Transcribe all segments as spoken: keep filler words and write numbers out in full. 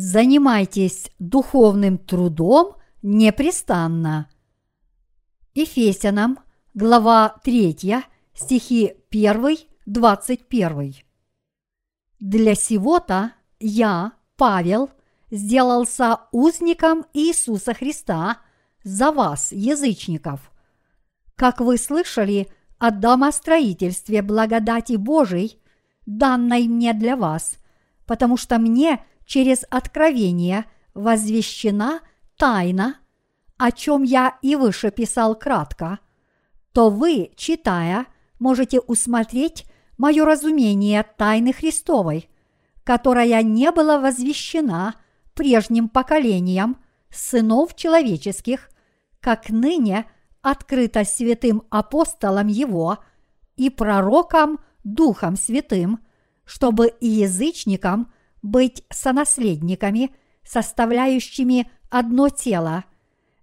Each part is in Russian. Занимайтесь духовным трудом непрестанно. Ефесянам, глава три, стихи первый, двадцать первый. Для сего-то я, Павел, сделался узником Иисуса Христа за вас, язычников. Как вы слышали о домостроительстве благодати Божией, данной мне для вас, потому что мне через откровение возвещена тайна, о чем я и выше писал кратко, то вы, читая, можете усмотреть мое разумение тайны Христовой, которая не была возвещена прежним поколениям сынов человеческих, как ныне открыто святым апостолам Его и пророкам Духом Святым, чтобы и язычникам быть сонаследниками, составляющими одно тело,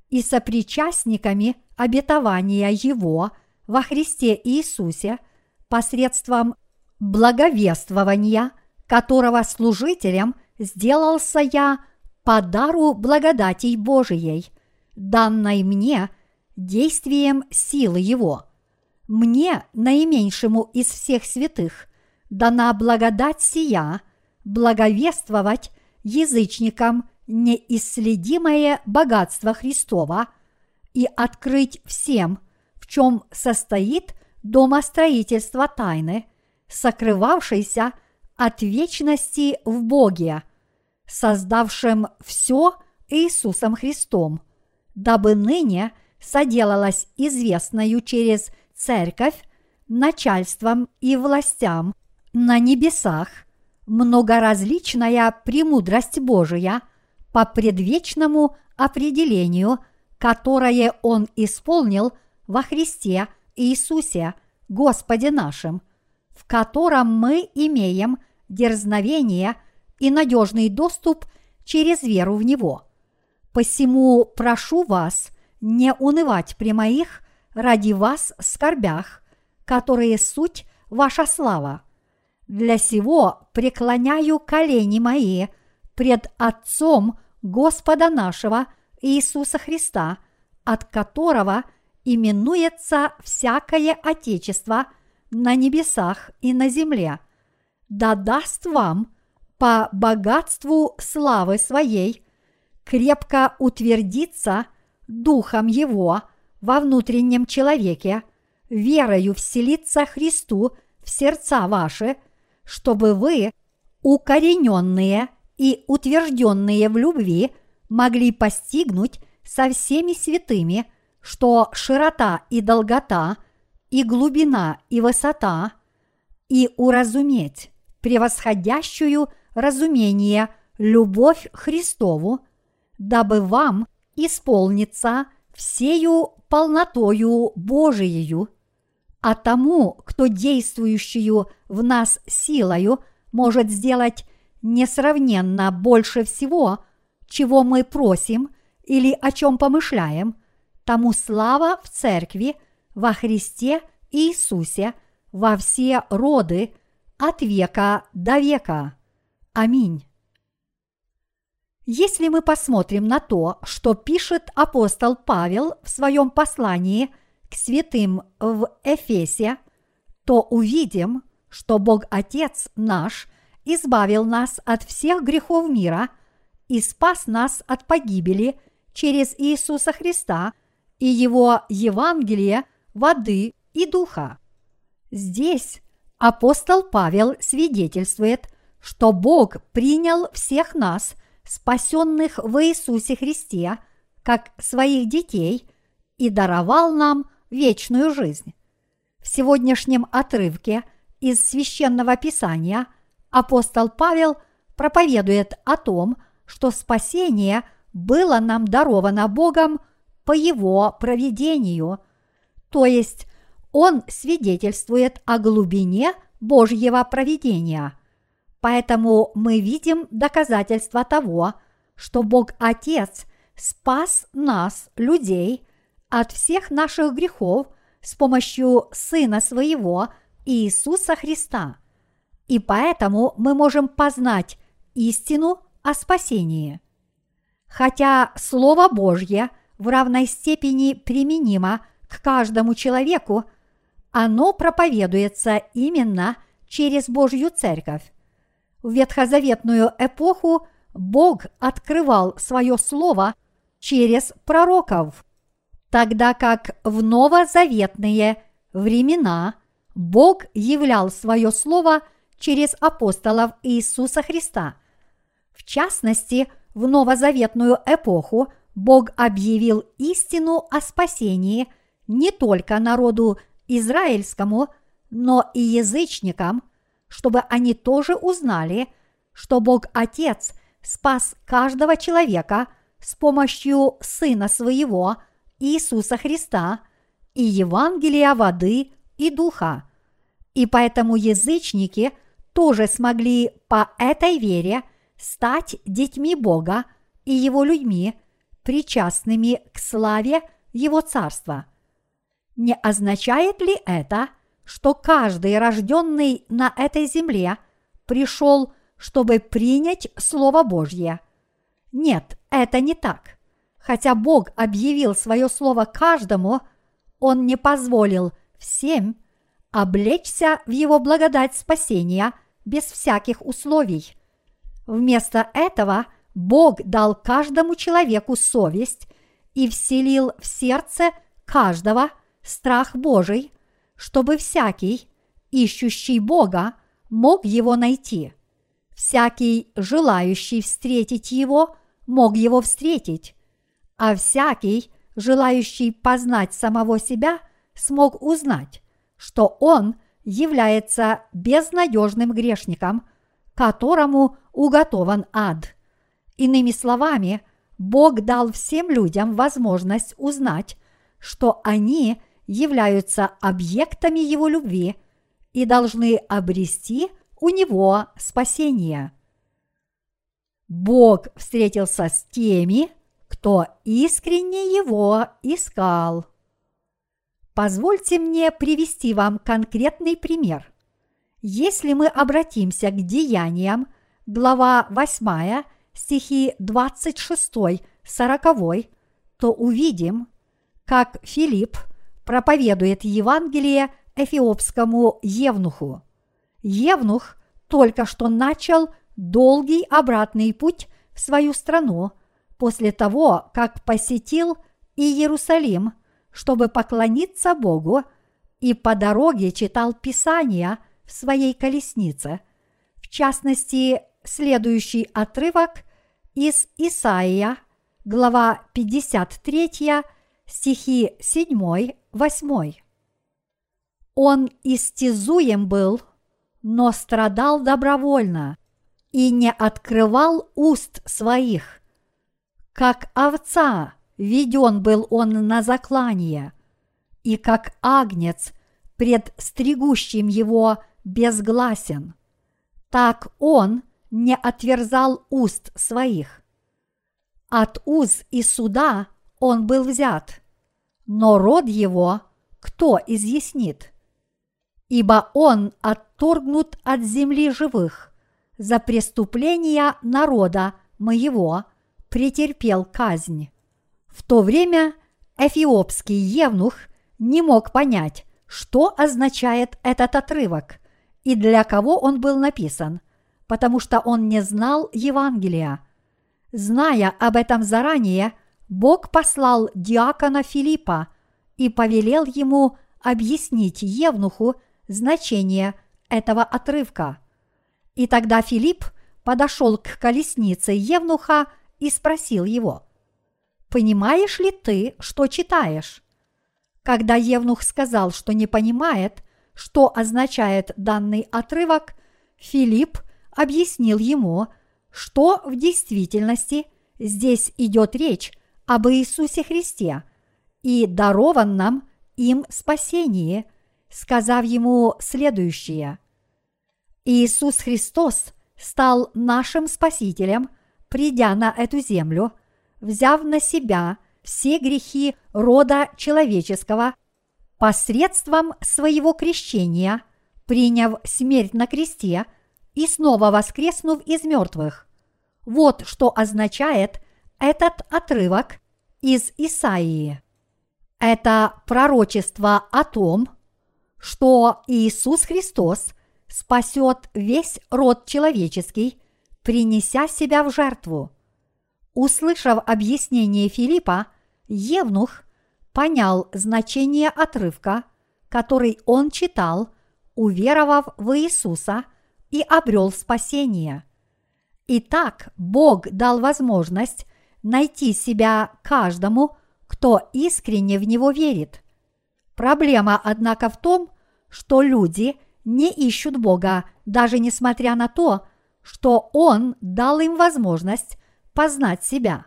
и сопричастниками обетования Его во Христе Иисусе посредством благовествования, которого служителем сделался я по дару благодати Божией, данной мне действием силы Его. Мне, наименьшему из всех святых, дана благодать сия благовествовать язычникам неисследимое богатство Христово и открыть всем, в чем состоит домостроительство тайны, сокрывавшейся от вечности в Боге, создавшем все Иисусом Христом, дабы ныне соделалось известною через Церковь начальствам и властям на небесах многоразличная премудрость Божия по предвечному определению, которое Он исполнил во Христе Иисусе, Господе нашим, в котором мы имеем дерзновение и надежный доступ через веру в Него. Посему прошу вас не унывать при моих ради вас скорбях, которые суть ваша слава. Для сего преклоняю колени мои пред Отцом Господа нашего Иисуса Христа, от которого именуется всякое Отечество на небесах и на земле, да даст вам по богатству славы своей крепко утвердиться Духом Его во внутреннем человеке, верою вселиться Христу в сердца ваши, чтобы вы, укорененные и утвержденные в любви, могли постигнуть со всеми святыми, что широта и долгота, и глубина и высота, и уразуметь превосходящую разумение любовь Христову, дабы вам исполниться всею полнотою Божиею, а тому, кто действующую в нас силою может сделать несравненно больше всего, чего мы просим или о чем помышляем, тому слава в Церкви во Христе Иисусе во все роды от века до века. Аминь. Если мы посмотрим на то, что пишет апостол Павел в своем послании к святым в Эфесе, то увидим, что Бог Отец наш избавил нас от всех грехов мира и спас нас от погибели через Иисуса Христа и Его Евангелие воды и духа. Здесь апостол Павел свидетельствует, что Бог принял всех нас, спасенных в Иисусе Христе, как своих детей, и даровал нам вечную жизнь. В сегодняшнем отрывке из Священного Писания апостол Павел проповедует о том, что спасение было нам даровано Богом по Его провидению, то есть он свидетельствует о глубине Божьего провидения. Поэтому мы видим доказательство того, что Бог Отец спас нас, людей, от всех наших грехов с помощью Сына Своего Иисуса Христа. И поэтому мы можем познать истину о спасении. Хотя Слово Божье в равной степени применимо к каждому человеку, оно проповедуется именно через Божью Церковь. В ветхозаветную эпоху Бог открывал свое Слово через пророков, тогда как в новозаветные времена Бог являл свое Слово через апостолов Иисуса Христа. В частности, в новозаветную эпоху Бог объявил истину о спасении не только народу израильскому, но и язычникам, чтобы они тоже узнали, что Бог Отец спас каждого человека с помощью Сына Своего, Иисуса Христа, и Евангелия воды и духа. И поэтому язычники тоже смогли по этой вере стать детьми Бога и Его людьми, причастными к славе Его Царства. Не означает ли это, что каждый, рожденный на этой земле, пришел, чтобы принять Слово Божье? Нет, это не так. Хотя Бог объявил свое Слово каждому, Он не позволил всем облечься в Его благодать спасения без всяких условий. Вместо этого Бог дал каждому человеку совесть и вселил в сердце каждого страх Божий, чтобы всякий, ищущий Бога, мог Его найти. Всякий, желающий встретить Его, мог Его встретить. А всякий, желающий познать самого себя, смог узнать, что он является безнадежным грешником, которому уготован ад. Иными словами, Бог дал всем людям возможность узнать, что они являются объектами Его любви и должны обрести у Него спасение. Бог встретился с теми, кто искренне Его искал. Позвольте мне привести вам конкретный пример. Если мы обратимся к Деяниям, глава восьмая, стихи двадцать шестой сороковой, то увидим, как Филипп проповедует Евангелие эфиопскому евнуху. Евнух только что начал долгий обратный путь в свою страну после того, как посетил Иерусалим, чтобы поклониться Богу, и по дороге читал Писания в своей колеснице. В частности, следующий отрывок из Исаия, глава пятьдесят третья, стихи седьмой восьмой. «Он истязуем был, но страдал добровольно и не открывал уст своих. Как овца веден был он на заклание, и как агнец пред стригущим его безгласен. Так он не отверзал уст своих. От уз и суда он был взят, но род его кто изъяснит? Ибо он отторгнут от земли живых, за преступления народа моего претерпел казнь». В то время эфиопский евнух не мог понять, что означает этот отрывок и для кого он был написан, потому что он не знал Евангелия. Зная об этом заранее, Бог послал диакона Филиппа и повелел ему объяснить евнуху значение этого отрывка. И тогда Филипп подошел к колеснице евнуха и спросил его: «Понимаешь ли ты, что читаешь?» Когда евнух сказал, что не понимает, что означает данный отрывок, Филипп объяснил ему, что в действительности здесь идет речь об Иисусе Христе и дарованном им спасении, сказав ему следующее: «Иисус Христос стал нашим Спасителем, придя на эту землю, взяв на себя все грехи рода человеческого посредством своего крещения, приняв смерть на кресте и снова воскреснув из мертвых. Вот что означает этот отрывок из Исаии. Это пророчество о том, что Иисус Христос спасет весь род человеческий, принеся себя в жертву. Услышав объяснение Филиппа, евнух понял значение отрывка, который он читал, уверовав в Иисуса, и обрел спасение. Итак, Бог дал возможность найти себя каждому, кто искренне в Него верит. Проблема, однако, в том, что люди не ищут Бога, даже несмотря на то, что Он дал им возможность познать себя.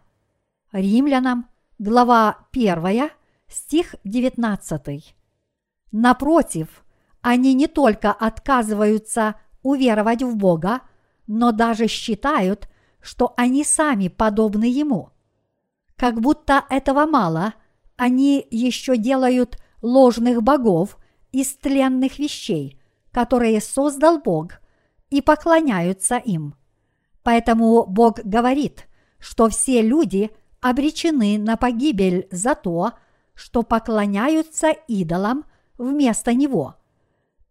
Римлянам, глава первая, стих девятнадцатый. Напротив, они не только отказываются уверовать в Бога, но даже считают, что они сами подобны Ему. Как будто этого мало, они еще делают ложных богов из тленных вещей, которые создал Бог, и поклоняются им. Поэтому Бог говорит, что все люди обречены на погибель за то, что поклоняются идолам вместо Него.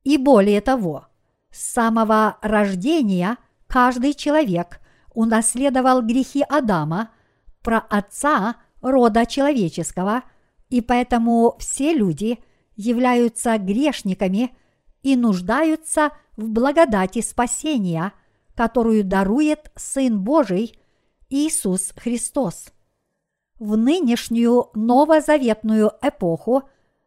И более того, с самого рождения каждый человек унаследовал грехи Адама, праотца рода человеческого, и поэтому все люди являются грешниками и нуждаются в благодати спасения, которую дарует Сын Божий Иисус Христос. В нынешнюю новозаветную эпоху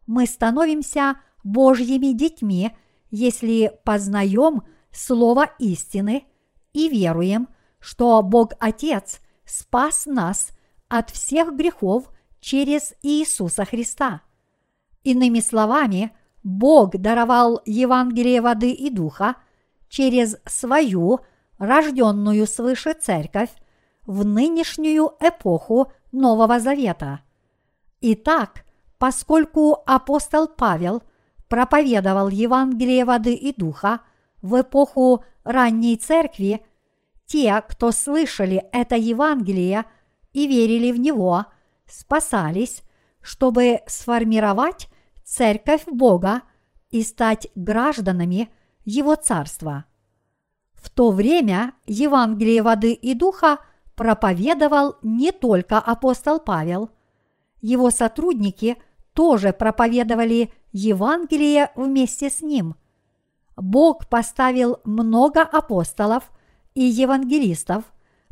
мы становимся Божьими детьми, если познаем слово истины и веруем, что Бог Отец спас нас от всех грехов через Иисуса Христа. Иными словами, Бог даровал Евангелие воды и духа через свою рожденную свыше церковь в нынешнюю эпоху Нового Завета. Итак, поскольку апостол Павел проповедовал Евангелие воды и духа в эпоху ранней церкви, те, кто слышали это Евангелие и верили в него, спасались, чтобы сформировать церковь Бога и стать гражданами Его Царства. В то время Евангелие воды и духа проповедовал не только апостол Павел. Его сотрудники тоже проповедовали Евангелие вместе с ним. Бог поставил много апостолов и евангелистов,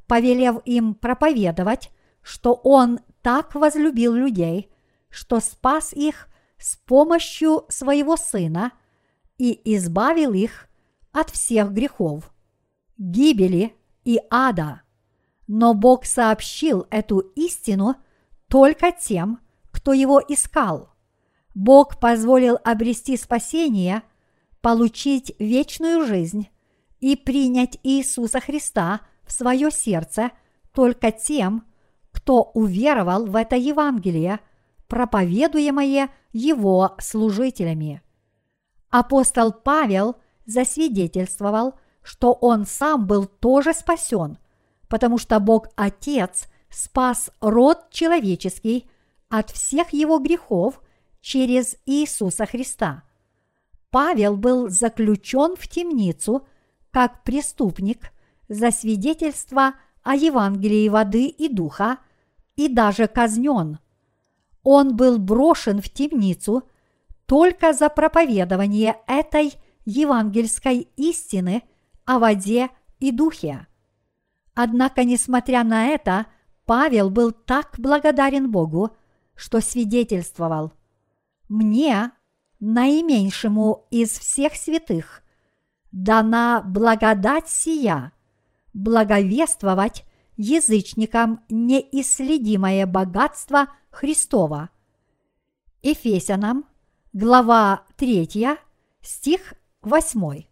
повелев им проповедовать, что Он так возлюбил людей, что спас их с помощью Своего Сына и избавил их от всех грехов, гибели и ада. Но Бог сообщил эту истину только тем, кто Его искал. Бог позволил обрести спасение, получить вечную жизнь и принять Иисуса Христа в свое сердце только тем, кто уверовал в это Евангелие, проповедуемое Его служителями. Апостол Павел засвидетельствовал, что он сам был тоже спасен, потому что Бог Отец спас род человеческий от всех его грехов через Иисуса Христа. Павел был заключен в темницу как преступник за свидетельство о Евангелии воды и духа и даже казнен. Он был брошен в темницу только за проповедование этой евангельской истины о воде и духе. Однако, несмотря на это, Павел был так благодарен Богу, что свидетельствовал: «Мне, наименьшему из всех святых, дана благодать сия, благовествовать язычникам неисследимое богатство Христова». Ефесянам, глава третья, стих восьмой.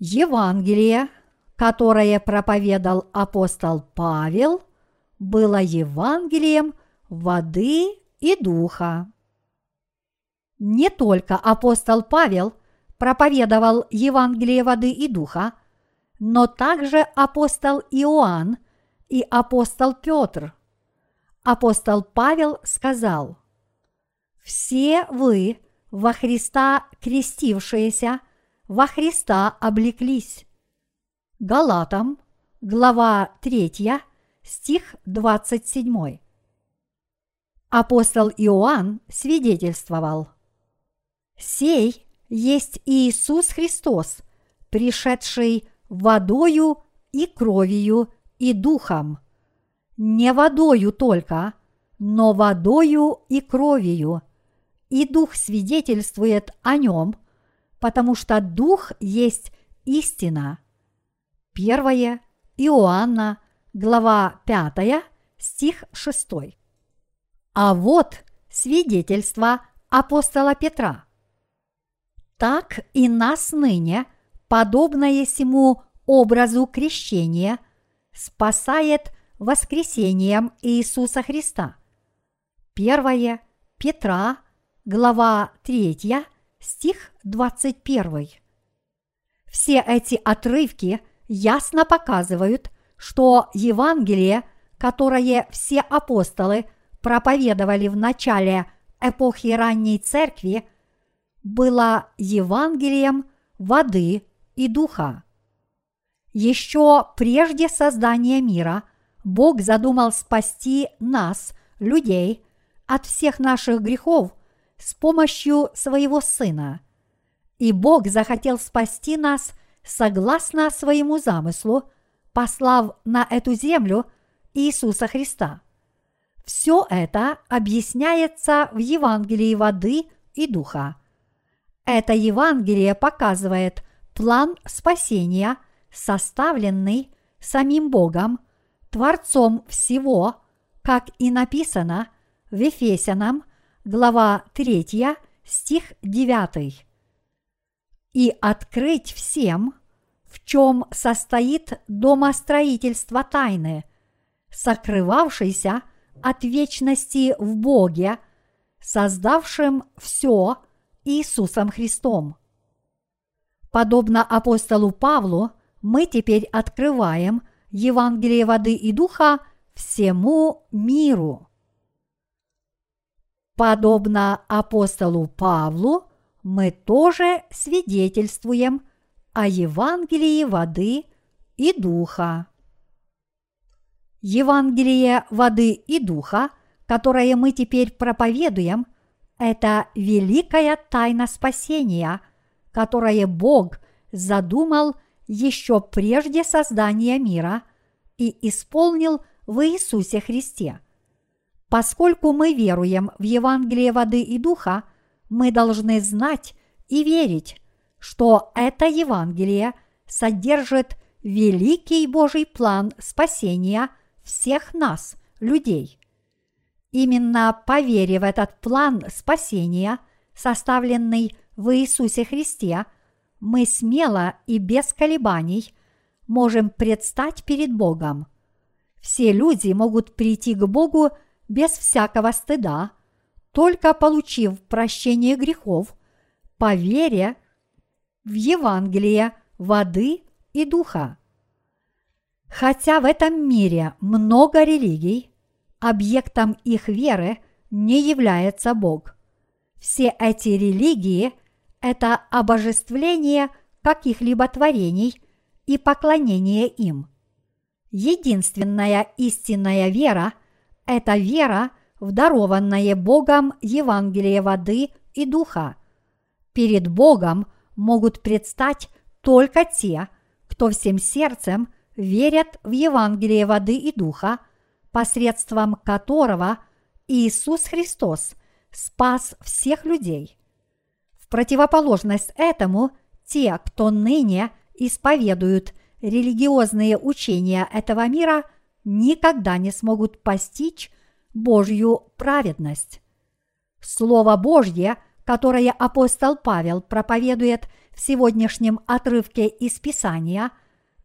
Евангелие, которое проповедал апостол Павел, было Евангелием воды и духа. Не только апостол Павел проповедовал Евангелие воды и духа, но также апостол Иоанн и апостол Петр. Апостол Павел сказал: «Все вы, во Христа крестившиеся, во Христа облеклись». Галатам, глава третья, стих двадцать семь. Апостол Иоанн свидетельствовал: «Сей есть Иисус Христос, пришедший водою и кровью и духом, не водою только, но водою и кровью, и дух свидетельствует о нем, потому что дух есть истина». первое Иоанна, глава пятая, стих шестой. А вот свидетельство апостола Петра. «Так и нас ныне, подобное сему образу крещения, спасает воскресением Иисуса Христа». первое Петра, глава третья, стих двадцать первый. Все эти отрывки ясно показывают, что Евангелие, которое все апостолы проповедовали в начале эпохи ранней церкви, было Евангелием воды и духа. Еще прежде создания мира Бог задумал спасти нас, людей, от всех наших грехов с помощью своего Сына. И Бог захотел спасти нас согласно своему замыслу, послав на эту землю Иисуса Христа. Все это объясняется в Евангелии воды и духа. Это Евангелие показывает план спасения, составленный самим Богом, Творцом всего, как и написано в Ефесянам, глава третья, стих девятый. «И открыть всем, в чем состоит домостроительство тайны, сокрывавшейся от вечности в Боге, создавшим все Иисусом Христом». Подобно апостолу Павлу, мы теперь открываем Евангелие воды и духа всему миру. Подобно апостолу Павлу, мы тоже свидетельствуем о Евангелии воды и духа. Евангелие воды и духа, которое мы теперь проповедуем, это великая тайна спасения, которое Бог задумал еще прежде создания мира и исполнил в Иисусе Христе. Поскольку мы веруем в Евангелие воды и духа, мы должны знать и верить, что это Евангелие содержит великий Божий план спасения всех нас, людей. Именно по вере в этот план спасения, составленный в Иисусе Христе, мы смело и без колебаний можем предстать перед Богом. Все люди могут прийти к Богу без всякого стыда, только получив прощение грехов по вере в Евангелие воды и духа. Хотя в этом мире много религий, объектом их веры не является Бог. Все эти религии – это обожествление каких-либо творений и поклонение им. Единственная истинная вера – это вера в дарованное Богом Евангелие воды и духа. Перед Богом могут предстать только те, кто всем сердцем верят в Евангелие воды и духа, посредством которого Иисус Христос спас всех людей. В противоположность этому, те, кто ныне исповедуют религиозные учения этого мира, никогда не смогут постичь Божью праведность. Слово Божье, которое апостол Павел проповедует в сегодняшнем отрывке из Писания,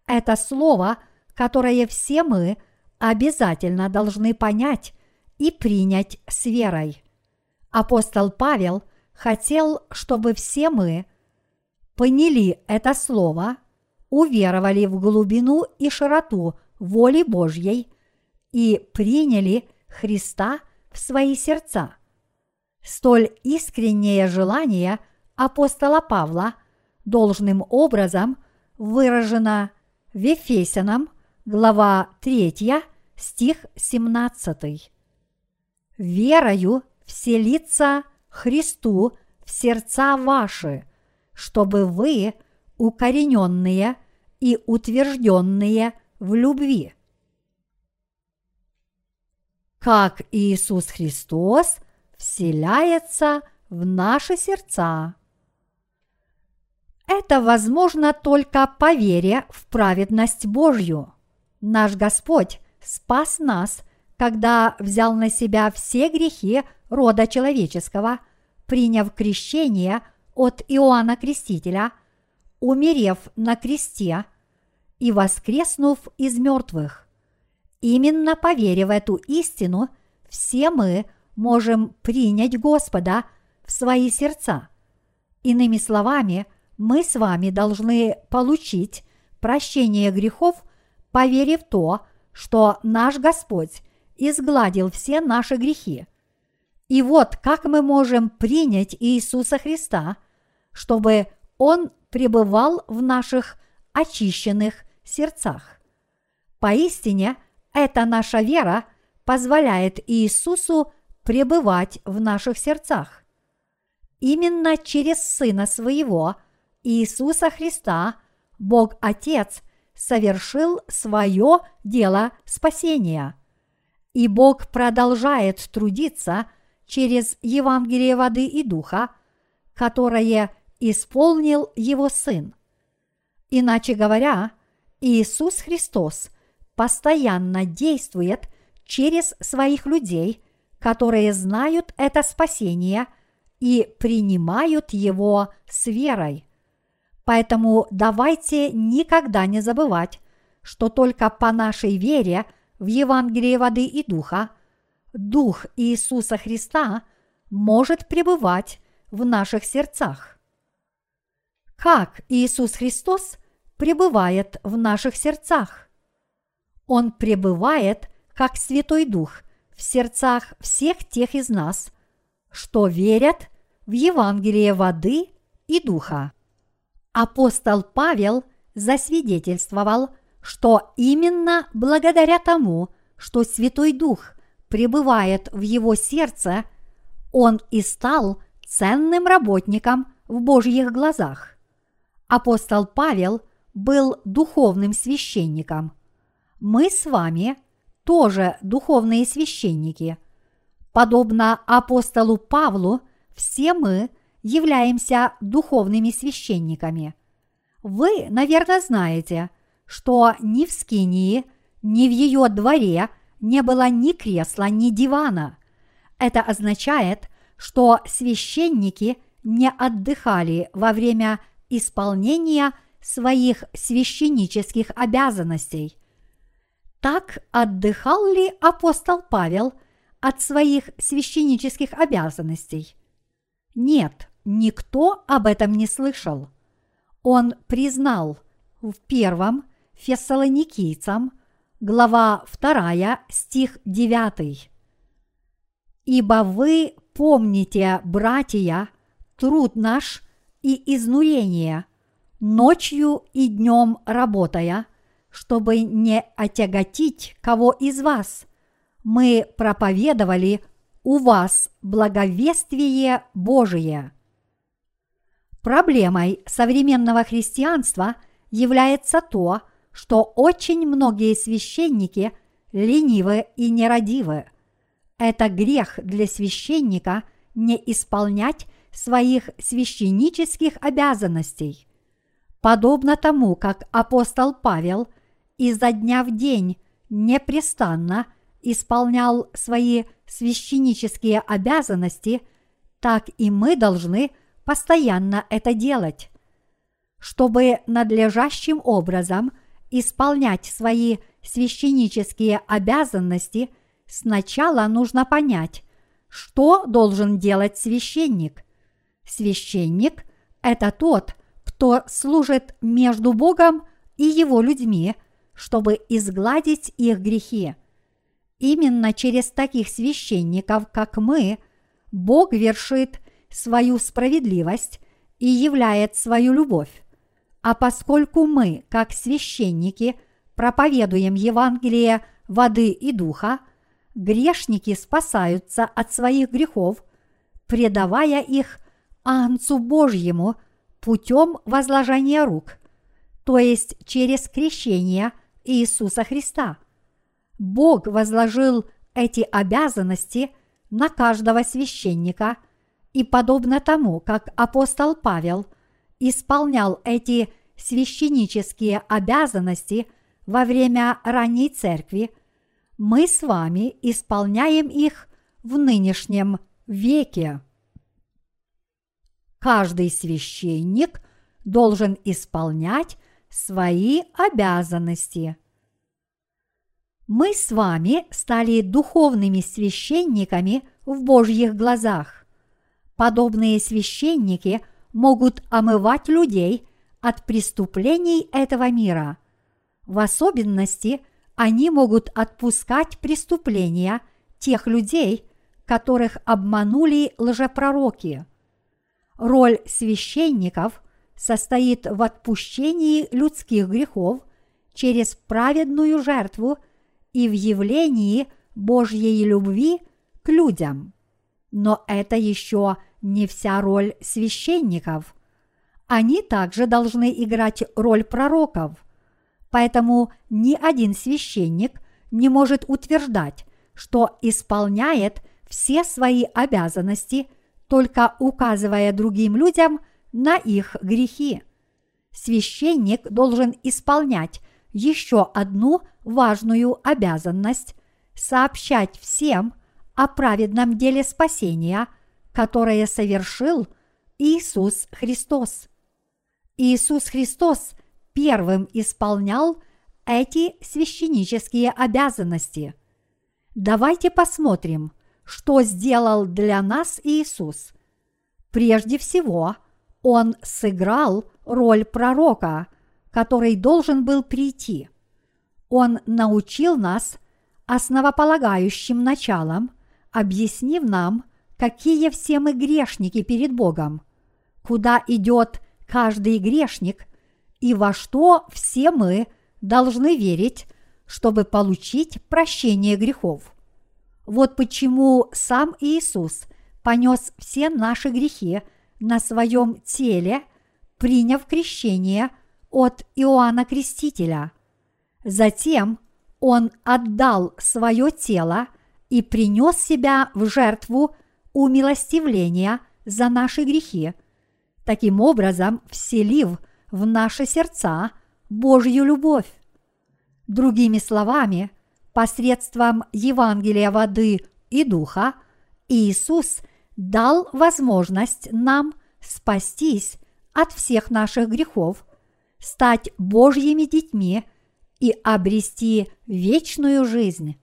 это слово, которое все мы обязательно должны понять и принять с верой. Апостол Павел хотел, чтобы все мы поняли это слово, уверовали в глубину и широту воли Божьей и приняли Христа в свои сердца. Столь искреннее желание апостола Павла должным образом выражено в Ефесянам, глава третья, стих семнадцатый. «Верою вселиться Христу в сердца ваши, чтобы вы, укорененные и утвержденные в любви, как Иисус Христос вселяется в наши сердца». Это возможно только по вере в праведность Божью. Наш Господь спас нас, когда взял на себя все грехи рода человеческого, приняв крещение от Иоанна Крестителя, умерев на кресте и воскреснув из мертвых. Именно по вере в эту истину все мы можем принять Господа в свои сердца. Иными словами, мы с вами должны получить прощение грехов, по вере в то, что наш Господь изгладил все наши грехи. И вот как мы можем принять Иисуса Христа, чтобы Он пребывал в наших очищенных сердцах. Поистине, эта наша вера позволяет Иисусу пребывать в наших сердцах. Именно через Сына Своего, Иисуса Христа, Бог Отец совершил свое дело спасения. И Бог продолжает трудиться через Евангелие воды и духа, которое исполнил Его Сын. Иначе говоря, Иисус Христос постоянно действует через своих людей, которые знают это спасение и принимают его с верой. Поэтому давайте никогда не забывать, что только по нашей вере в Евангелие воды и духа Дух Иисуса Христа может пребывать в наших сердцах. Как Иисус Христос пребывает в наших сердцах? Он пребывает, как Святой Дух, в сердцах всех тех из нас, что верят в Евангелие воды и духа. Апостол Павел засвидетельствовал, что именно благодаря тому, что Святой Дух пребывает в его сердце, он и стал ценным работником в Божьих глазах. Апостол Павел был духовным священником. Мы с вами тоже духовные священники. Подобно апостолу Павлу, все мы являемся духовными священниками. Вы, наверное, знаете, что ни в Скинии, ни в ее дворе не было ни кресла, ни дивана. Это означает, что священники не отдыхали во время исполнения своих священнических обязанностей. Так отдыхал ли апостол Павел от своих священнических обязанностей? Нет, никто об этом не слышал. Он признал в первом Фессалоникийцам, глава вторая, стих девятый. «Ибо вы помните, братия, труд наш и изнурение, ночью и днем работая, чтобы не отяготить кого из вас. Мы проповедовали у вас благовествие Божие». Проблемой современного христианства является то, что очень многие священники ленивы и нерадивы. Это грех для священника не исполнять своих священнических обязанностей. Подобно тому, как апостол Павел изо дня в день непрестанно исполнял свои священнические обязанности, так и мы должны постоянно это делать. Чтобы надлежащим образом исполнять свои священнические обязанности, сначала нужно понять, что должен делать священник. Священник – это тот, кто служит между Богом и его людьми, чтобы изгладить их грехи. Именно через таких священников, как мы, Бог вершит свою справедливость и являет свою любовь. А поскольку мы, как священники, проповедуем Евангелие воды и духа, грешники спасаются от своих грехов, предавая их Агнцу Божьему путем возложения рук, то есть через крещение Иисуса Христа. Бог возложил эти обязанности на каждого священника, и подобно тому, как апостол Павел исполнял эти священнические обязанности во время ранней церкви, мы с вами исполняем их в нынешнем веке. Каждый священник должен исполнять свои обязанности. Мы с вами стали духовными священниками в Божьих глазах. Подобные священники могут омывать людей от преступлений этого мира. В особенности они могут отпускать преступления тех людей, которых обманули лжепророки. Роль священников состоит в отпущении людских грехов через праведную жертву и в явлении Божьей любви к людям. Но это еще не вся роль священников. Они также должны играть роль пророков. Поэтому ни один священник не может утверждать, что исполняет все свои обязанности, только указывая другим людям на их грехи. Священник должен исполнять еще одну важную обязанность – сообщать всем о праведном деле спасения, которое совершил Иисус Христос. Иисус Христос первым исполнял эти священнические обязанности. Давайте посмотрим, что сделал для нас Иисус. Прежде всего, Он сыграл роль пророка, который должен был прийти. Он научил нас основополагающим началам, объяснив нам, какие все мы грешники перед Богом, куда идет каждый грешник и во что все мы должны верить, чтобы получить прощение грехов. Вот почему сам Иисус понес все наши грехи на своем теле, приняв крещение от Иоанна Крестителя. Затем Он отдал свое тело и принес себя в жертву умилостивления за наши грехи, таким образом вселив в наши сердца Божью любовь. Другими словами, посредством Евангелия воды и духа Иисус дал возможность нам спастись от всех наших грехов, стать Божьими детьми и обрести вечную жизнь.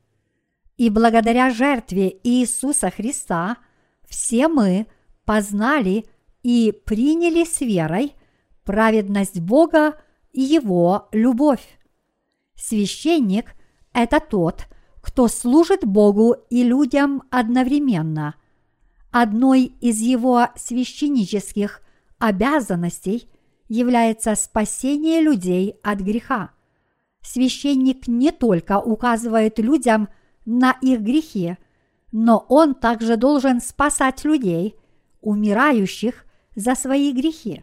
И благодаря жертве Иисуса Христа все мы познали и приняли с верой праведность Бога и Его любовь. Священник – это тот, кто служит Богу и людям одновременно. Одной из его священнических обязанностей является спасение людей от греха. Священник не только указывает людям на их грехи, но он также должен спасать людей, умирающих за свои грехи.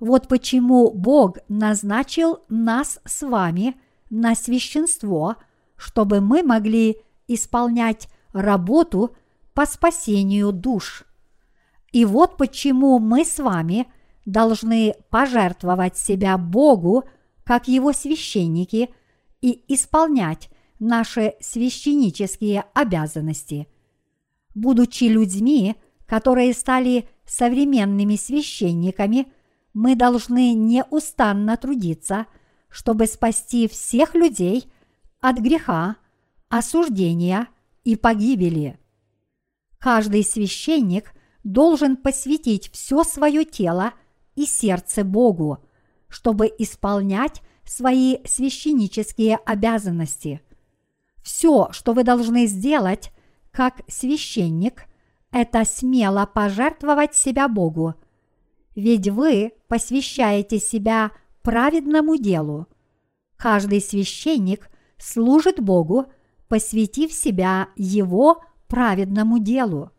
Вот почему Бог назначил нас с вами на священство, чтобы мы могли исполнять работу по спасению душ. И вот почему мы с вами должны пожертвовать себя Богу, как Его священники, и исполнять наши священнические обязанности. Будучи людьми, которые стали современными священниками, мы должны неустанно трудиться, чтобы спасти всех людей от греха, осуждения и погибели. Каждый священник должен посвятить все свое тело и сердце Богу, чтобы исполнять свои священнические обязанности. Все, что вы должны сделать, как священник, это смело пожертвовать себя Богу, ведь вы посвящаете себя праведному делу. Каждый священник служит Богу, посвятив себя его праведному делу.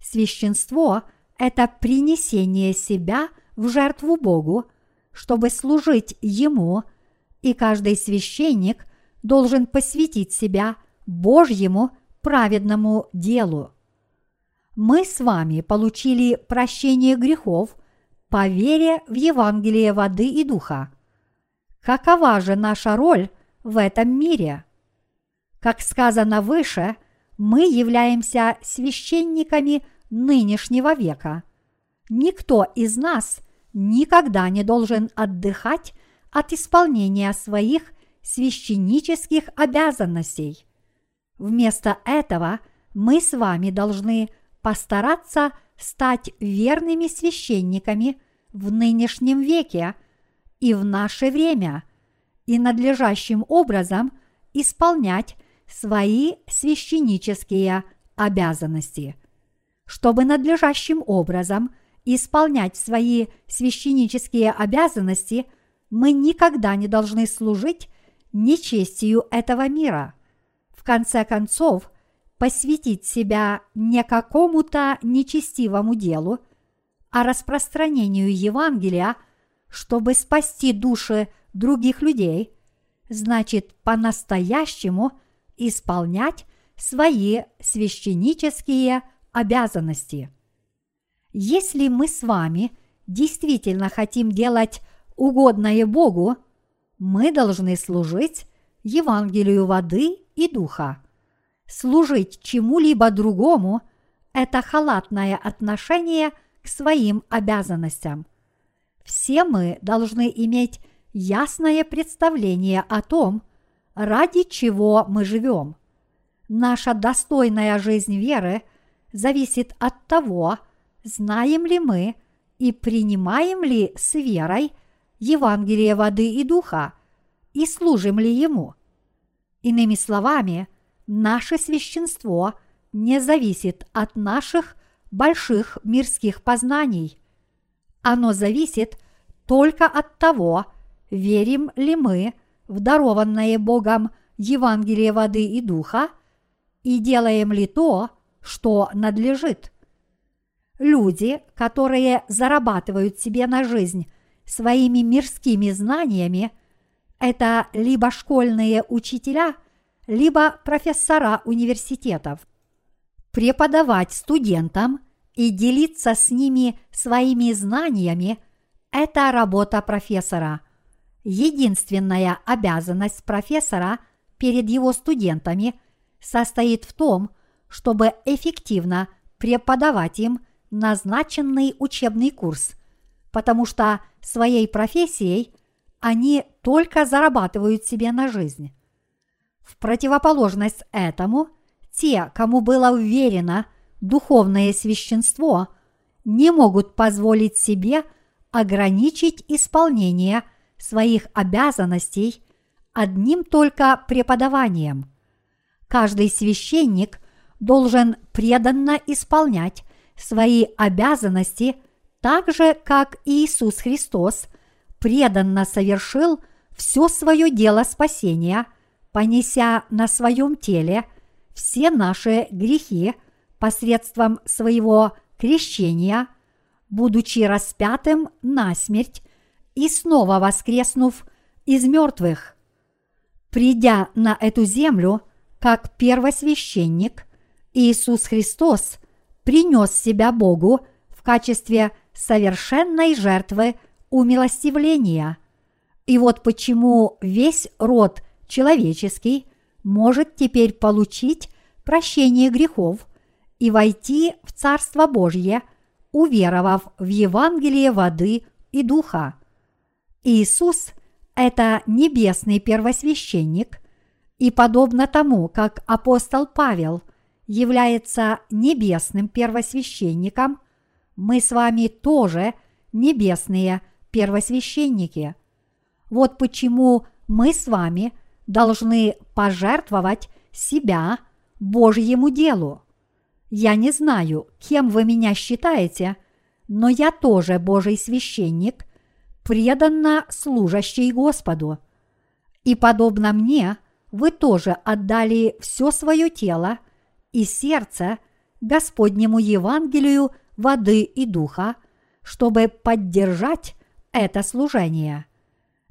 Священство – это принесение себя в жертву Богу, чтобы служить Ему, и каждый священник должен посвятить себя Божьему праведному делу. Мы с вами получили прощение грехов по вере в Евангелие воды и духа. Какова же наша роль в этом мире? Как сказано выше, мы являемся священниками нынешнего века. Никто из нас никогда не должен отдыхать от исполнения своих священнических обязанностей. Вместо этого мы с вами должны постараться стать верными священниками в нынешнем веке и в наше время и надлежащим образом исполнять свои священнические обязанности. Чтобы надлежащим образом исполнять свои священнические обязанности, мы никогда не должны служить нечестию этого мира. В конце концов, посвятить себя не какому-то нечестивому делу, а распространению Евангелия, чтобы спасти души других людей, значит по-настоящему исполнять свои священнические обязанности. Если мы с вами действительно хотим делать угодное Богу, мы должны служить Евангелию воды и духа. Служить чему-либо другому – это халатное отношение к своим обязанностям. Все мы должны иметь ясное представление о том, ради чего мы живем. Наша достойная жизнь веры зависит от того, знаем ли мы и принимаем ли с верой Евангелие воды и духа и служим ли ему. Иными словами, наше священство не зависит от наших больших мирских познаний. Оно зависит только от того, верим ли мы в дарованное Богом Евангелие воды и духа и делаем ли то, что надлежит. Люди, которые зарабатывают себе на жизнь своими мирскими знаниями, это либо школьные учителя, либо профессора университетов. Преподавать студентам и делиться с ними своими знаниями – это работа профессора. Единственная обязанность профессора перед его студентами состоит в том, чтобы эффективно преподавать им назначенный учебный курс, потому что своей профессией они только зарабатывают себе на жизнь. В противоположность этому, те, кому было вверено духовное священство, не могут позволить себе ограничить исполнение своих обязанностей одним только преподаванием. Каждый священник должен преданно исполнять свои обязанности так же, как Иисус Христос преданно совершил все свое дело спасения, понеся на своем теле все наши грехи посредством своего крещения, будучи распятым насмерть и снова воскреснув из мертвых. Придя на эту землю, как первосвященник, Иисус Христос принес себя Богу в качестве совершенной жертвы умилостивления. И вот почему весь род человеческий может теперь получить прощение грехов и войти в Царство Божье, уверовав в Евангелие воды и духа. Иисус – это небесный первосвященник, и подобно тому, как апостол Павел является небесным первосвященником, мы с вами тоже небесные первосвященники. Вот почему мы с вами должны пожертвовать себя Божьему делу. Я не знаю, кем вы меня считаете, но я тоже Божий священник, преданно служащий Господу. И подобно мне, вы тоже отдали все свое тело и сердце Господнему Евангелию воды и духа, чтобы поддержать это служение.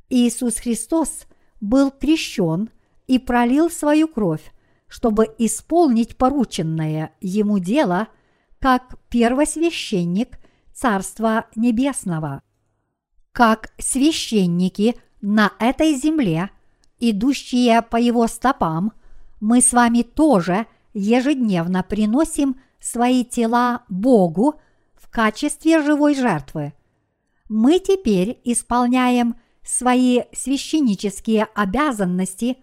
Иисус Христос был крещен и пролил свою кровь, чтобы исполнить порученное ему дело, как первосвященник Царства Небесного. Как священники на этой земле, идущие по его стопам, мы с вами тоже ежедневно приносим свои тела Богу в качестве живой жертвы. Мы теперь исполняем свои священнические обязанности,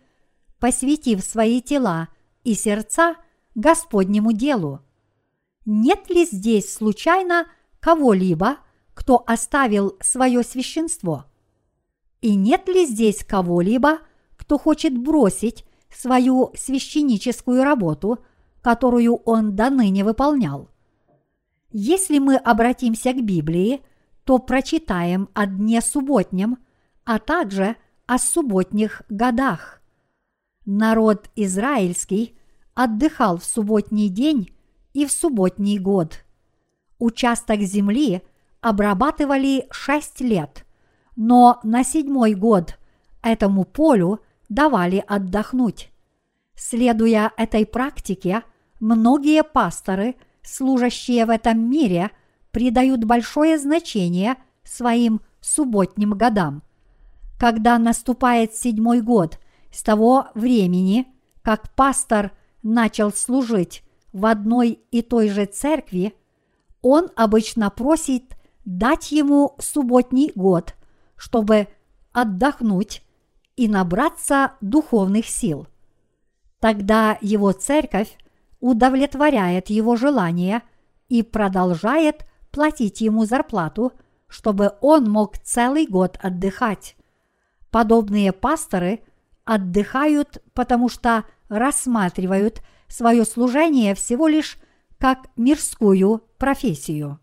посвятив свои тела и сердца Господнему делу. Нет ли здесь случайно кого-либо, кто оставил свое священство? И нет ли здесь кого-либо, кто хочет бросить свою священническую работу, которую он доныне выполнял? Если мы обратимся к Библии, то прочитаем о дне субботнем, а также о субботних годах. Народ израильский отдыхал в субботний день и в субботний год. Участок земли обрабатывали шесть лет, но на седьмой год этому полю давали отдохнуть. Следуя этой практике, многие пасторы, служащие в этом мире, придают большое значение своим субботним годам. Когда наступает седьмой год с того времени, как пастор начал служить в одной и той же церкви, он обычно просит дать ему субботний год, чтобы отдохнуть и набраться духовных сил. Тогда его церковь удовлетворяет его желание и продолжает платить ему зарплату, чтобы он мог целый год отдыхать. Подобные пасторы отдыхают, потому что рассматривают свое служение всего лишь как мирскую профессию.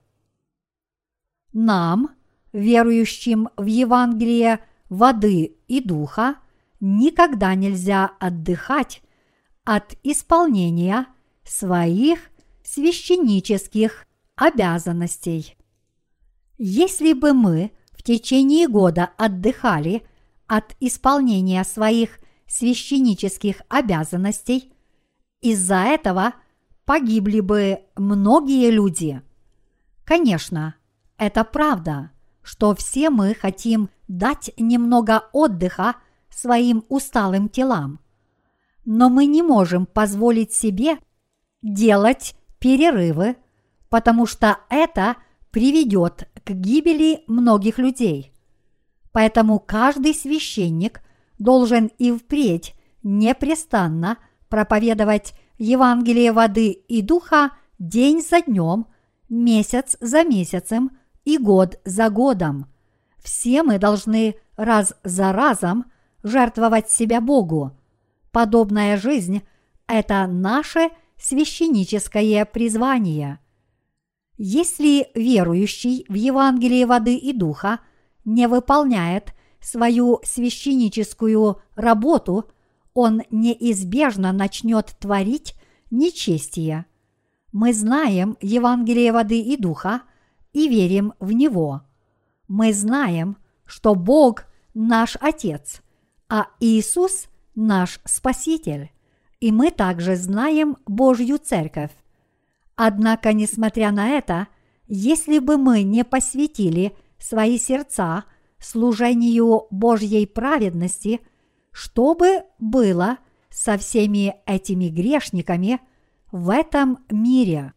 Нам, верующим в Евангелие воды и духа, никогда нельзя отдыхать от исполнения своих священнических обязанностей. Если бы мы в течение года отдыхали от исполнения своих священнических обязанностей, из-за этого погибли бы многие люди. Конечно, это правда, что все мы хотим дать немного отдыха своим усталым телам, но мы не можем позволить себе делать перерывы, потому что это приведет к гибели многих людей. Поэтому каждый священник должен и впредь непрестанно проповедовать Евангелие воды и духа день за днем, месяц за месяцем и год за годом. Все мы должны раз за разом жертвовать себя Богу. Подобная жизнь – это наше священническое призвание. Если верующий в Евангелие воды и духа не выполняет свою священническую работу, он неизбежно начнет творить нечестие. Мы знаем Евангелие воды и духа и верим в него. Мы знаем, что Бог наш Отец, а Иисус наш Спаситель, и мы также знаем Божью Церковь. Однако, несмотря на это, если бы мы не посвятили свои сердца служению Божьей праведности, что бы было со всеми этими грешниками в этом мире?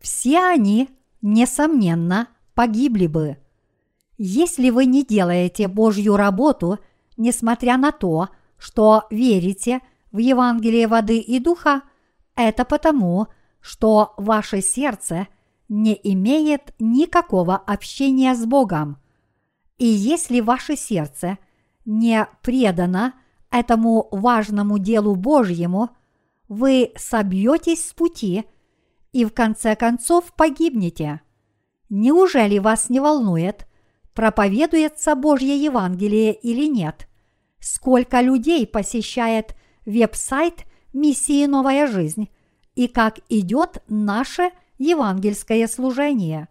Все они, несомненно, погибли бы. Если вы не делаете Божью работу, несмотря на то, что верите в Евангелие воды и духа, это потому, что ваше сердце не имеет никакого общения с Богом. И если ваше сердце не предано этому важному делу Божьему, вы собьетесь с пути и в конце концов погибнете. Неужели вас не волнует, проповедуется Божье Евангелие или нет? Сколько людей посещает веб-сайт «Миссии Новая Жизнь» и как идет наше евангельское служение?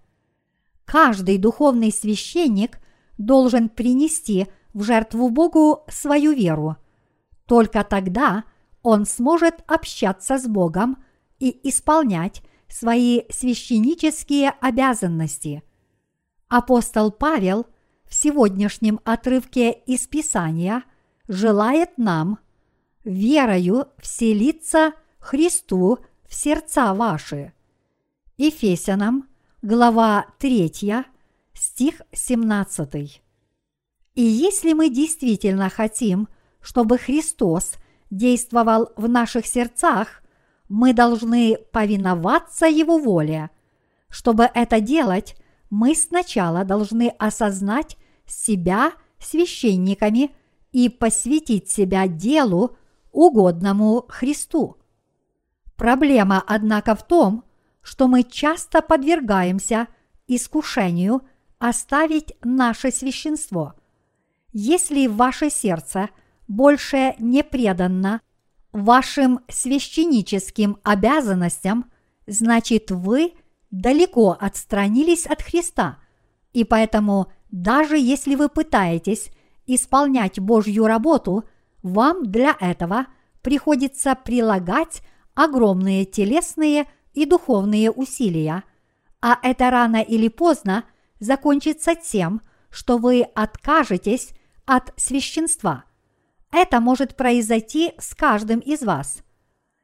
Каждый духовный священник должен принести в жертву Богу свою веру. Только тогда он сможет общаться с Богом и исполнять свои священнические обязанности. Апостол Павел в сегодняшнем отрывке из Писания желает нам верою вселиться Христу в сердца ваши. Ефесянам, глава третья, стих семнадцатый. И если мы действительно хотим, чтобы Христос действовал в наших сердцах, мы должны повиноваться Его воле. Чтобы это делать, мы сначала должны осознать себя священниками и посвятить себя делу, угодному Христу. Проблема, однако, в том, что мы часто подвергаемся искушению оставить наше священство. Если ваше сердце больше не предано вашим священническим обязанностям, значит, вы далеко отстранились от Христа, и поэтому, даже если вы пытаетесь исполнять Божью работу, вам для этого приходится прилагать огромные телесные и духовные усилия, а это рано или поздно закончится тем, что вы откажетесь от священства. Это может произойти с каждым из вас.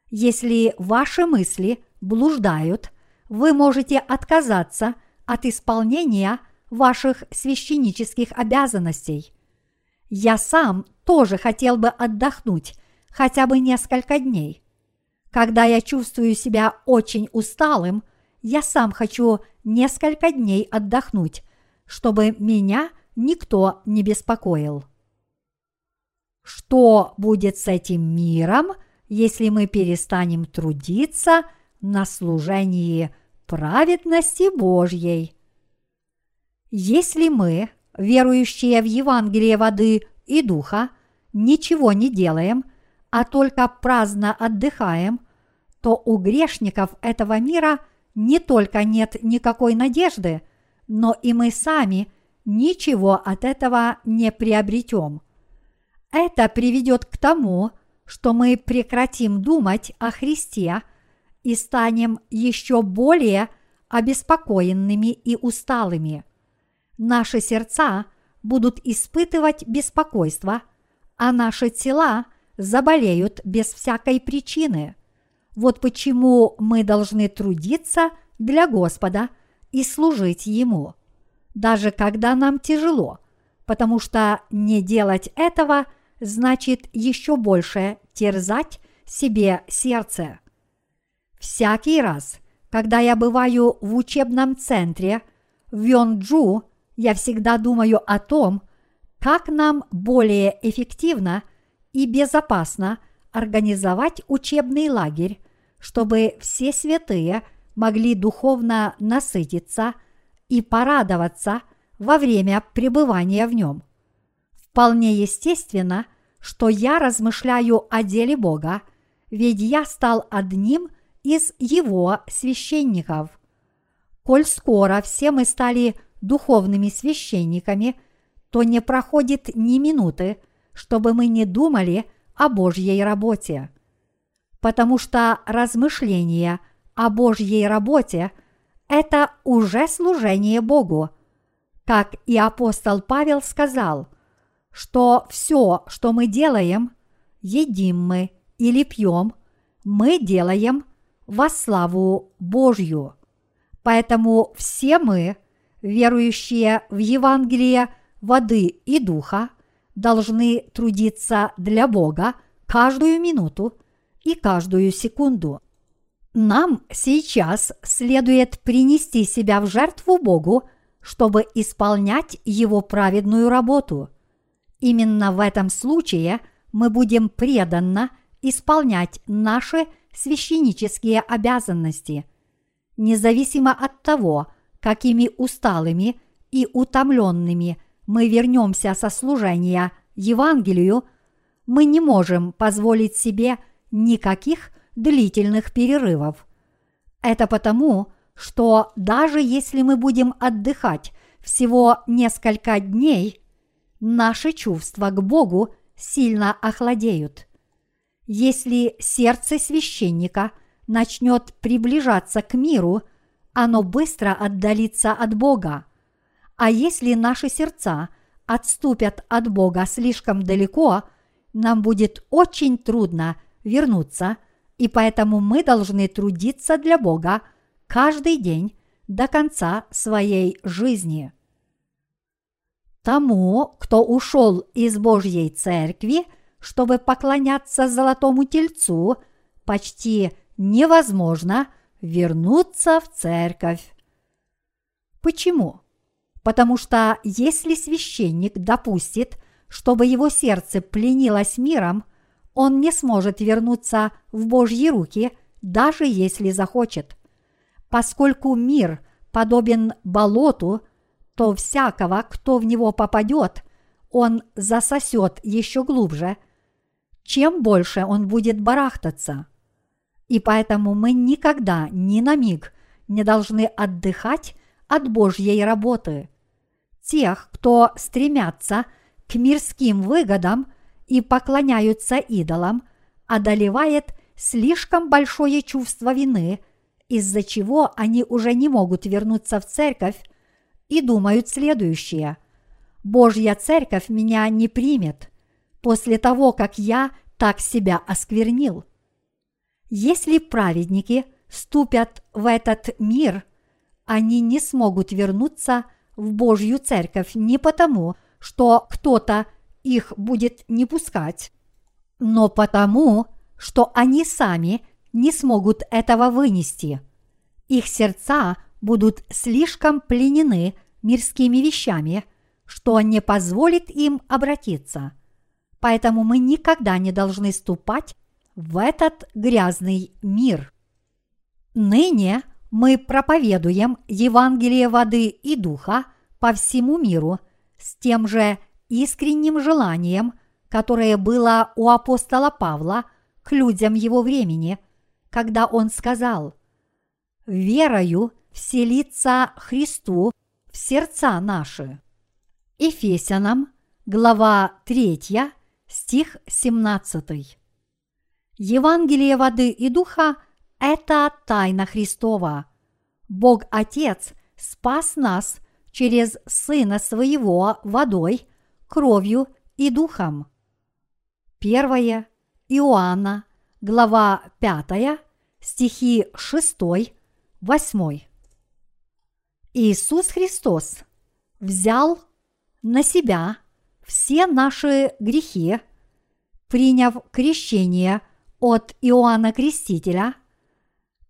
Если ваши мысли блуждают, вы можете отказаться от исполнения ваших священнических обязанностей. Я сам тоже хотел бы отдохнуть хотя бы несколько дней. Когда я чувствую себя очень усталым, я сам хочу несколько дней отдохнуть, чтобы меня никто не беспокоил. Что будет с этим миром, если мы перестанем трудиться на служении праведности Божьей? Если мы, верующие в Евангелие воды и духа, ничего не делаем, а только праздно отдыхаем, то у грешников этого мира не только нет никакой надежды, но и мы сами ничего от этого не приобретем. Это приведет к тому, что мы прекратим думать о Христе и станем еще более обеспокоенными и усталыми. Наши сердца будут испытывать беспокойство, а наши тела заболеют без всякой причины. Вот почему мы должны трудиться для Господа и служить Ему, даже когда нам тяжело, потому что не делать этого значит еще больше терзать себе сердце. Всякий раз, когда я бываю в учебном центре в Йонджу, я всегда думаю о том, как нам более эффективно и безопасно организовать учебный лагерь, чтобы все святые могли духовно насытиться и порадоваться во время пребывания в нем. Вполне естественно, что я размышляю о деле Бога, ведь я стал одним из Его священников. Коль скоро все мы стали духовными священниками, то не проходит ни минуты, чтобы мы не думали о Божьей работе. Потому что размышление о Божьей работе – это уже служение Богу. Как и апостол Павел сказал, что все, что мы делаем, едим мы или пьем, мы делаем во славу Божью. Поэтому все мы, верующие в Евангелие воды и духа, должны трудиться для Бога каждую минуту и каждую секунду. Нам сейчас следует принести себя в жертву Богу, чтобы исполнять Его праведную работу. Именно в этом случае мы будем преданно исполнять наши священнические обязанности. Независимо от того, какими усталыми и утомленными мы вернемся со служения Евангелию, мы не можем позволить себе никаких длительных перерывов. Это потому, что даже если мы будем отдыхать всего несколько дней, наши чувства к Богу сильно охладеют. Если сердце священника начнет приближаться к миру, оно быстро отдалится от Бога. А если наши сердца отступят от Бога слишком далеко, нам будет очень трудно вернуться, и поэтому мы должны трудиться для Бога каждый день до конца своей жизни. Тому, кто ушел из Божьей церкви, чтобы поклоняться золотому тельцу, почти невозможно вернуться в церковь. Почему? Потому что если священник допустит, чтобы его сердце пленилось миром, он не сможет вернуться в Божьи руки, даже если захочет. Поскольку мир подобен болоту, то всякого, кто в него попадет, он засосет еще глубже, чем больше он будет барахтаться. И поэтому мы никогда ни на миг не должны отдыхать от Божьей работы. Тех, кто стремятся к мирским выгодам и поклоняются идолам, одолевает слишком большое чувство вины, из-за чего они уже не могут вернуться в церковь и думают следующее: «Божья церковь меня не примет, после того, как я так себя осквернил». Если праведники вступят в этот мир, они не смогут вернуться в Божью церковь не потому, что кто-то их будет не пускать, но потому, что они сами не смогут этого вынести. Их сердца будут слишком пленены мирскими вещами, что не позволит им обратиться. Поэтому мы никогда не должны ступать в этот грязный мир. Ныне мы проповедуем Евангелие воды и духа по всему миру с тем же искренним желанием, которое было у апостола Павла к людям его времени, когда он сказал: «Верою вселится Христу в сердца наши». Ефесянам, глава третья, стих семнадцатый. Евангелие воды и духа – это тайна Христова. Бог Отец спас нас через Сына Своего водой, кровью и духом. первое Иоанна, глава пятая, стихи шесть восемь. Иисус Христос взял на себя все наши грехи, приняв крещение от Иоанна Крестителя,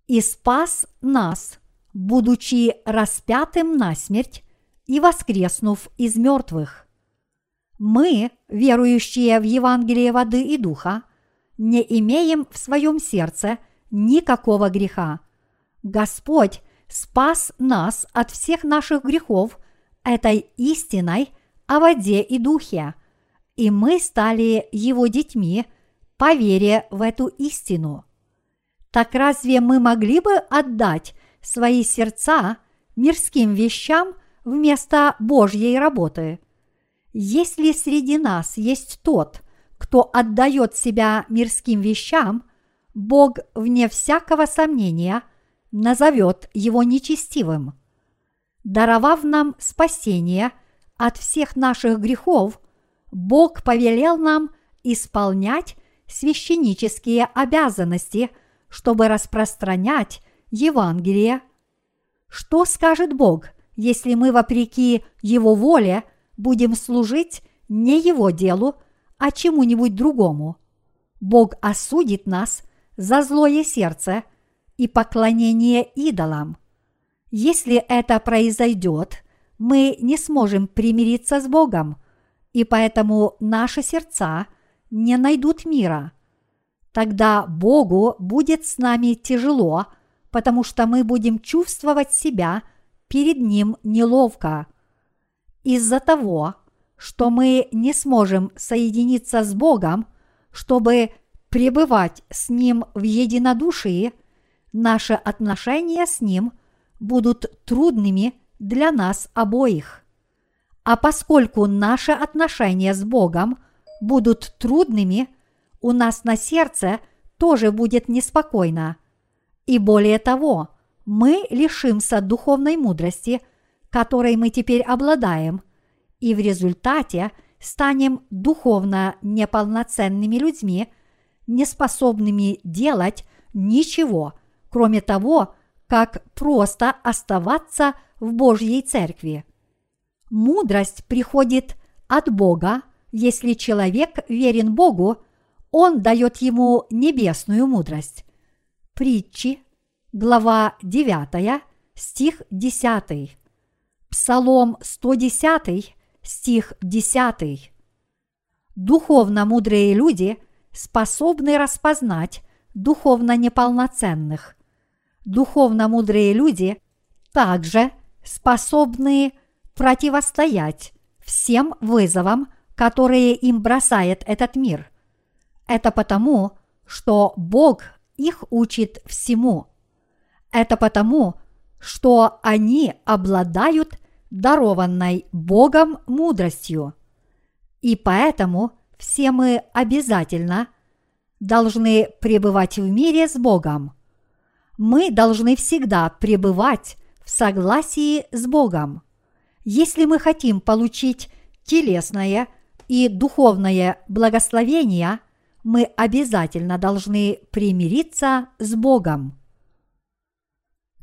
и спас нас, будучи распятым насмерть и воскреснув из мертвых. Мы, верующие в Евангелие воды и духа, не имеем в своем сердце никакого греха. Господь спас нас от всех наших грехов этой истиной о воде и духе, и мы стали Его детьми по вере в эту истину. Так разве мы могли бы отдать свои сердца мирским вещам вместо Божьей работы? Если среди нас есть тот, кто отдает себя мирским вещам, Бог, вне всякого сомнения, назовет его нечестивым. Даровав нам спасение от всех наших грехов, Бог повелел нам исполнять священнические обязанности, чтобы распространять Евангелие. Что скажет Бог, если мы, вопреки Его воле, будем служить не Его делу, а чему-нибудь другому? Бог осудит нас за злое сердце и поклонение идолам. Если это произойдет, мы не сможем примириться с Богом и поэтому наши сердца не найдут мира. Тогда Богу будет с нами тяжело, потому что мы будем чувствовать себя перед Ним неловко. Из-за того, что мы не сможем соединиться с Богом, чтобы пребывать с Ним в единодушии, наши отношения с Ним будут трудными для нас обоих. А поскольку наши отношения с Богом будут трудными, у нас на сердце тоже будет неспокойно. И более того, мы лишимся духовной мудрости, которой мы теперь обладаем, и в результате станем духовно неполноценными людьми, неспособными делать ничего, кроме того, как просто оставаться в Божьей церкви. Мудрость приходит от Бога. Если человек верен Богу, Он дает ему небесную мудрость. Притчи, глава девятая, стих десятый. Псалом сто десятый, стих десятый. Духовно мудрые люди способны распознать духовно неполноценных. Духовно мудрые люди также способны противостоять всем вызовам, которые им бросает этот мир. Это потому, что Бог их учит всему. Это потому, что они обладают дарованной Богом мудростью. И поэтому все мы обязательно должны пребывать в мире с Богом. Мы должны всегда пребывать в согласии с Богом. Если мы хотим получить телесное и духовное благословение, мы обязательно должны примириться с Богом.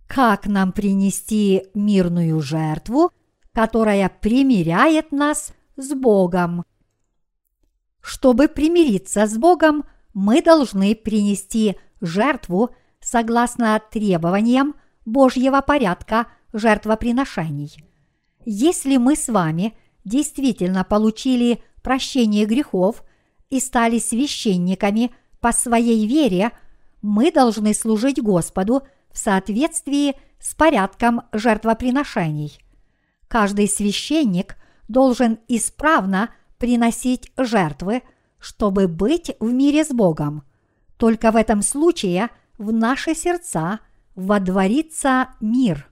Как нам принести мирную жертву, которая примиряет нас с Богом? Чтобы примириться с Богом, мы должны принести жертву согласно требованиям Божьего порядка жертвоприношений. Если мы с вами действительно получили прощение грехов и стали священниками по своей вере, мы должны служить Господу в соответствии с порядком жертвоприношений. Каждый священник должен исправно приносить жертвы, чтобы быть в мире с Богом. Только в этом случае в наши сердца водворится мир.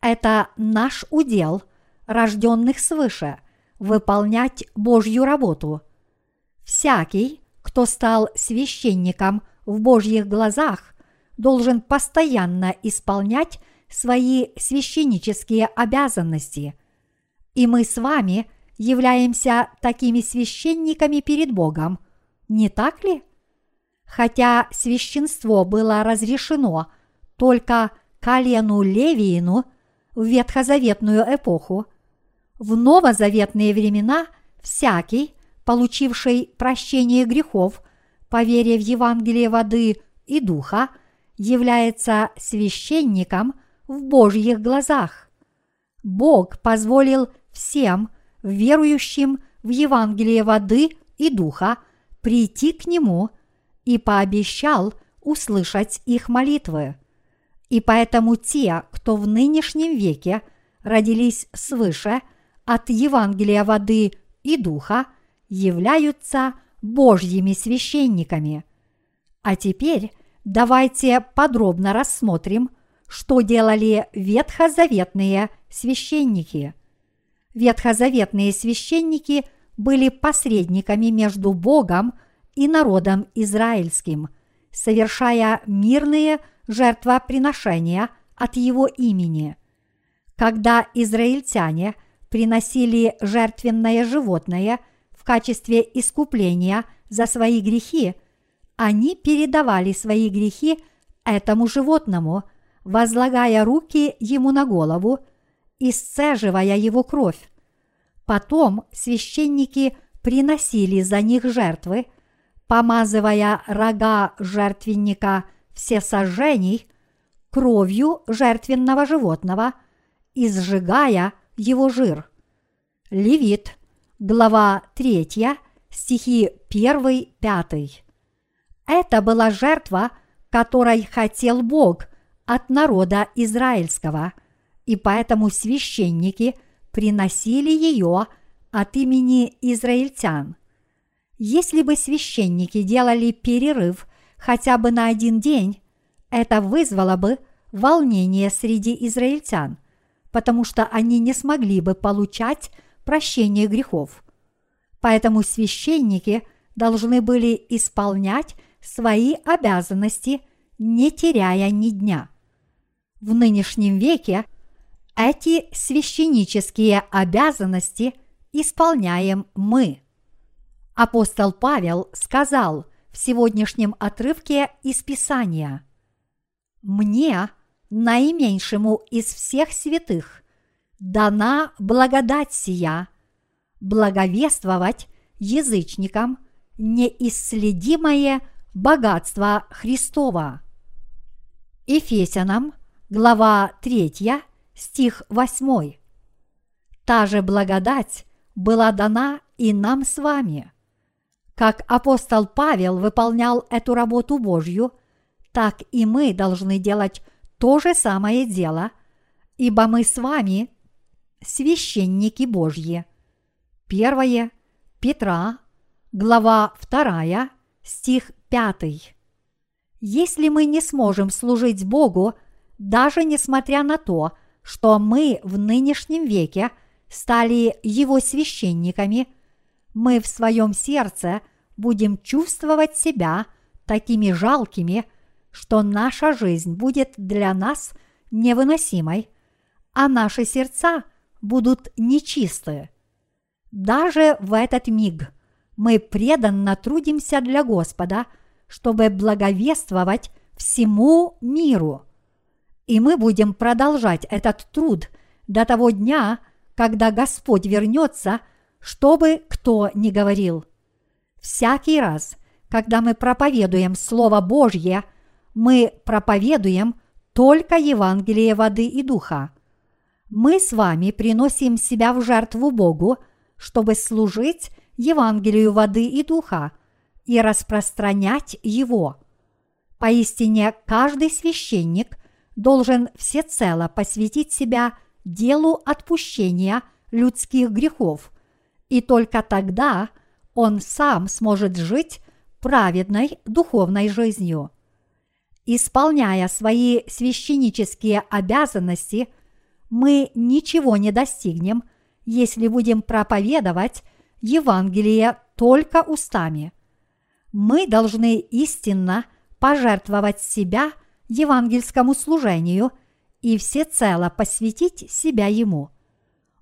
Это наш удел, рожденных свыше, выполнять Божью работу. Всякий, кто стал священником в Божьих глазах, должен постоянно исполнять свои священнические обязанности. И мы с вами являемся такими священниками перед Богом, не так ли? Хотя священство было разрешено только колену Левиину в ветхозаветную эпоху, в новозаветные времена всякий, получивший прощение грехов по вере в Евангелие воды и духа, является священником в Божьих глазах. Бог позволил всем верующим в Евангелие воды и духа прийти к Нему и пообещал услышать их молитвы. И поэтому те, кто в нынешнем веке родились свыше от Евангелия воды и духа, являются Божьими священниками. А теперь давайте подробно рассмотрим, что делали ветхозаветные священники. Ветхозаветные священники были посредниками между Богом и народом израильским, совершая мирные жертвоприношения от его имени. Когда израильтяне приносили жертвенное животное в качестве искупления за свои грехи, они передавали свои грехи этому животному, возлагая руки ему на голову и сцеживая его кровь. Потом священники приносили за них жертвы, помазывая рога жертвенника всесожжений кровью жертвенного животного и сжигая его жир. Левит, глава третья, стихи первый-пятый. Это была жертва, которой хотел Бог от народа израильского, и поэтому священники приносили ее от имени израильтян. Если бы священники делали перерыв хотя бы на один день, это вызвало бы волнение среди израильтян, потому что они не смогли бы получать прощение грехов. Поэтому священники должны были исполнять свои обязанности, не теряя ни дня. В нынешнем веке эти священнические обязанности исполняем мы. Апостол Павел сказал в сегодняшнем отрывке из Писания: «Мне, наименьшему из всех святых, дана благодать сия, благовествовать язычникам неисследимое богатство Христова». Ефесянам, глава третья, стих восьмой. Та же благодать была дана и нам с вами. Как апостол Павел выполнял эту работу Божью, так и мы должны делать то же самое дело, ибо мы с вами священники Божьи. первое Петра, глава вторая, стих пятый. Если мы не сможем служить Богу, даже несмотря на то, что мы в нынешнем веке стали Его священниками, мы в своем сердце будем чувствовать себя такими жалкими, что наша жизнь будет для нас невыносимой, а наши сердца будут нечисты. Даже в этот миг мы преданно трудимся для Господа, чтобы благовествовать всему миру. И мы будем продолжать этот труд до того дня, когда Господь вернется, что бы кто ни говорил. Всякий раз, когда мы проповедуем Слово Божье, мы проповедуем только Евангелие воды и духа. Мы с вами приносим себя в жертву Богу, чтобы служить Евангелию воды и духа и распространять его. Поистине, каждый священник должен всецело посвятить себя делу отпущения людских грехов, и только тогда он сам сможет жить праведной духовной жизнью. Исполняя свои священнические обязанности, мы ничего не достигнем, если будем проповедовать Евангелие только устами. Мы должны истинно пожертвовать себя евангельскому служению и всецело посвятить себя ему.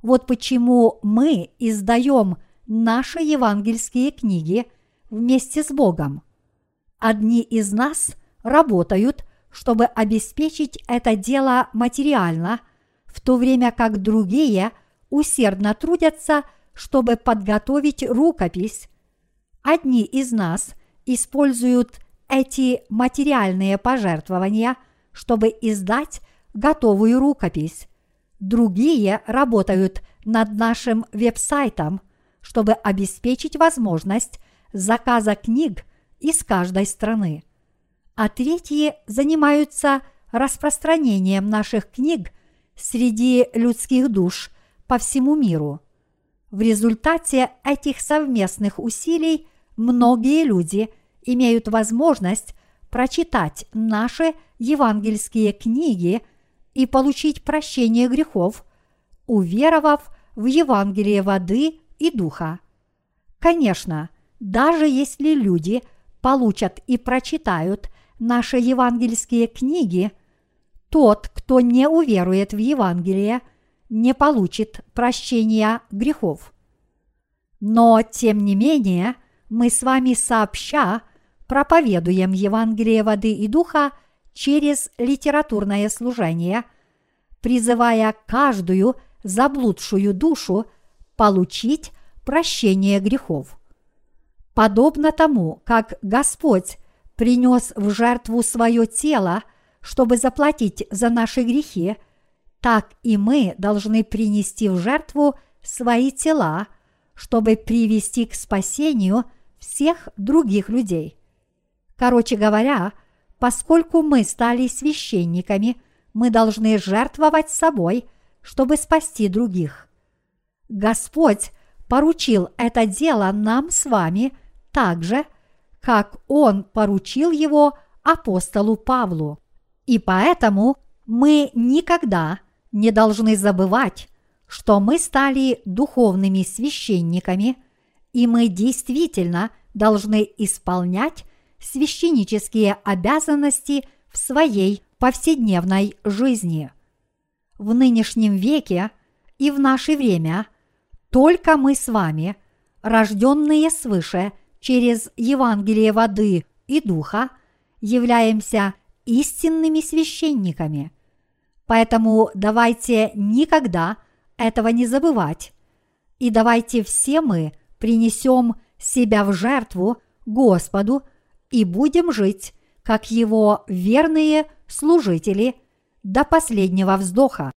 Вот почему мы издаем наши евангельские книги вместе с Богом. Одни из нас работают, чтобы обеспечить это дело материально, в то время как другие усердно трудятся, чтобы подготовить рукопись. Одни из нас используют эти материальные пожертвования, чтобы издать готовую рукопись. Другие работают над нашим веб-сайтом, чтобы обеспечить возможность заказа книг из каждой страны. А третьи занимаются распространением наших книг среди людских душ по всему миру. В результате этих совместных усилий многие люди имеют возможность прочитать наши евангельские книги и получить прощение грехов, уверовав в Евангелие воды и духа. Конечно, даже если люди получат и прочитают наши евангельские книги, тот, кто не уверует в Евангелие, не получит прощения грехов. Но, тем не менее, мы с вами сообща проповедуем Евангелие воды и духа через литературное служение, призывая каждую заблудшую душу получить прощение грехов. Подобно тому, как Господь принес в жертву свое тело, чтобы заплатить за наши грехи, так и мы должны принести в жертву свои тела, чтобы привести к спасению всех других людей. Короче говоря, поскольку мы стали священниками, мы должны жертвовать собой, чтобы спасти других. Господь поручил это дело нам с вами так же, как Он поручил его апостолу Павлу. И поэтому мы никогда не должны забывать, что мы стали духовными священниками, и мы действительно должны исполнять священнические обязанности в своей повседневной жизни. В нынешнем веке и в наше время только мы с вами, рожденные свыше через Евангелие воды и духа, являемся истинными священниками. Поэтому давайте никогда этого не забывать. И давайте все мы принесем себя в жертву Господу и будем жить, как Его верные служители, до последнего вздоха.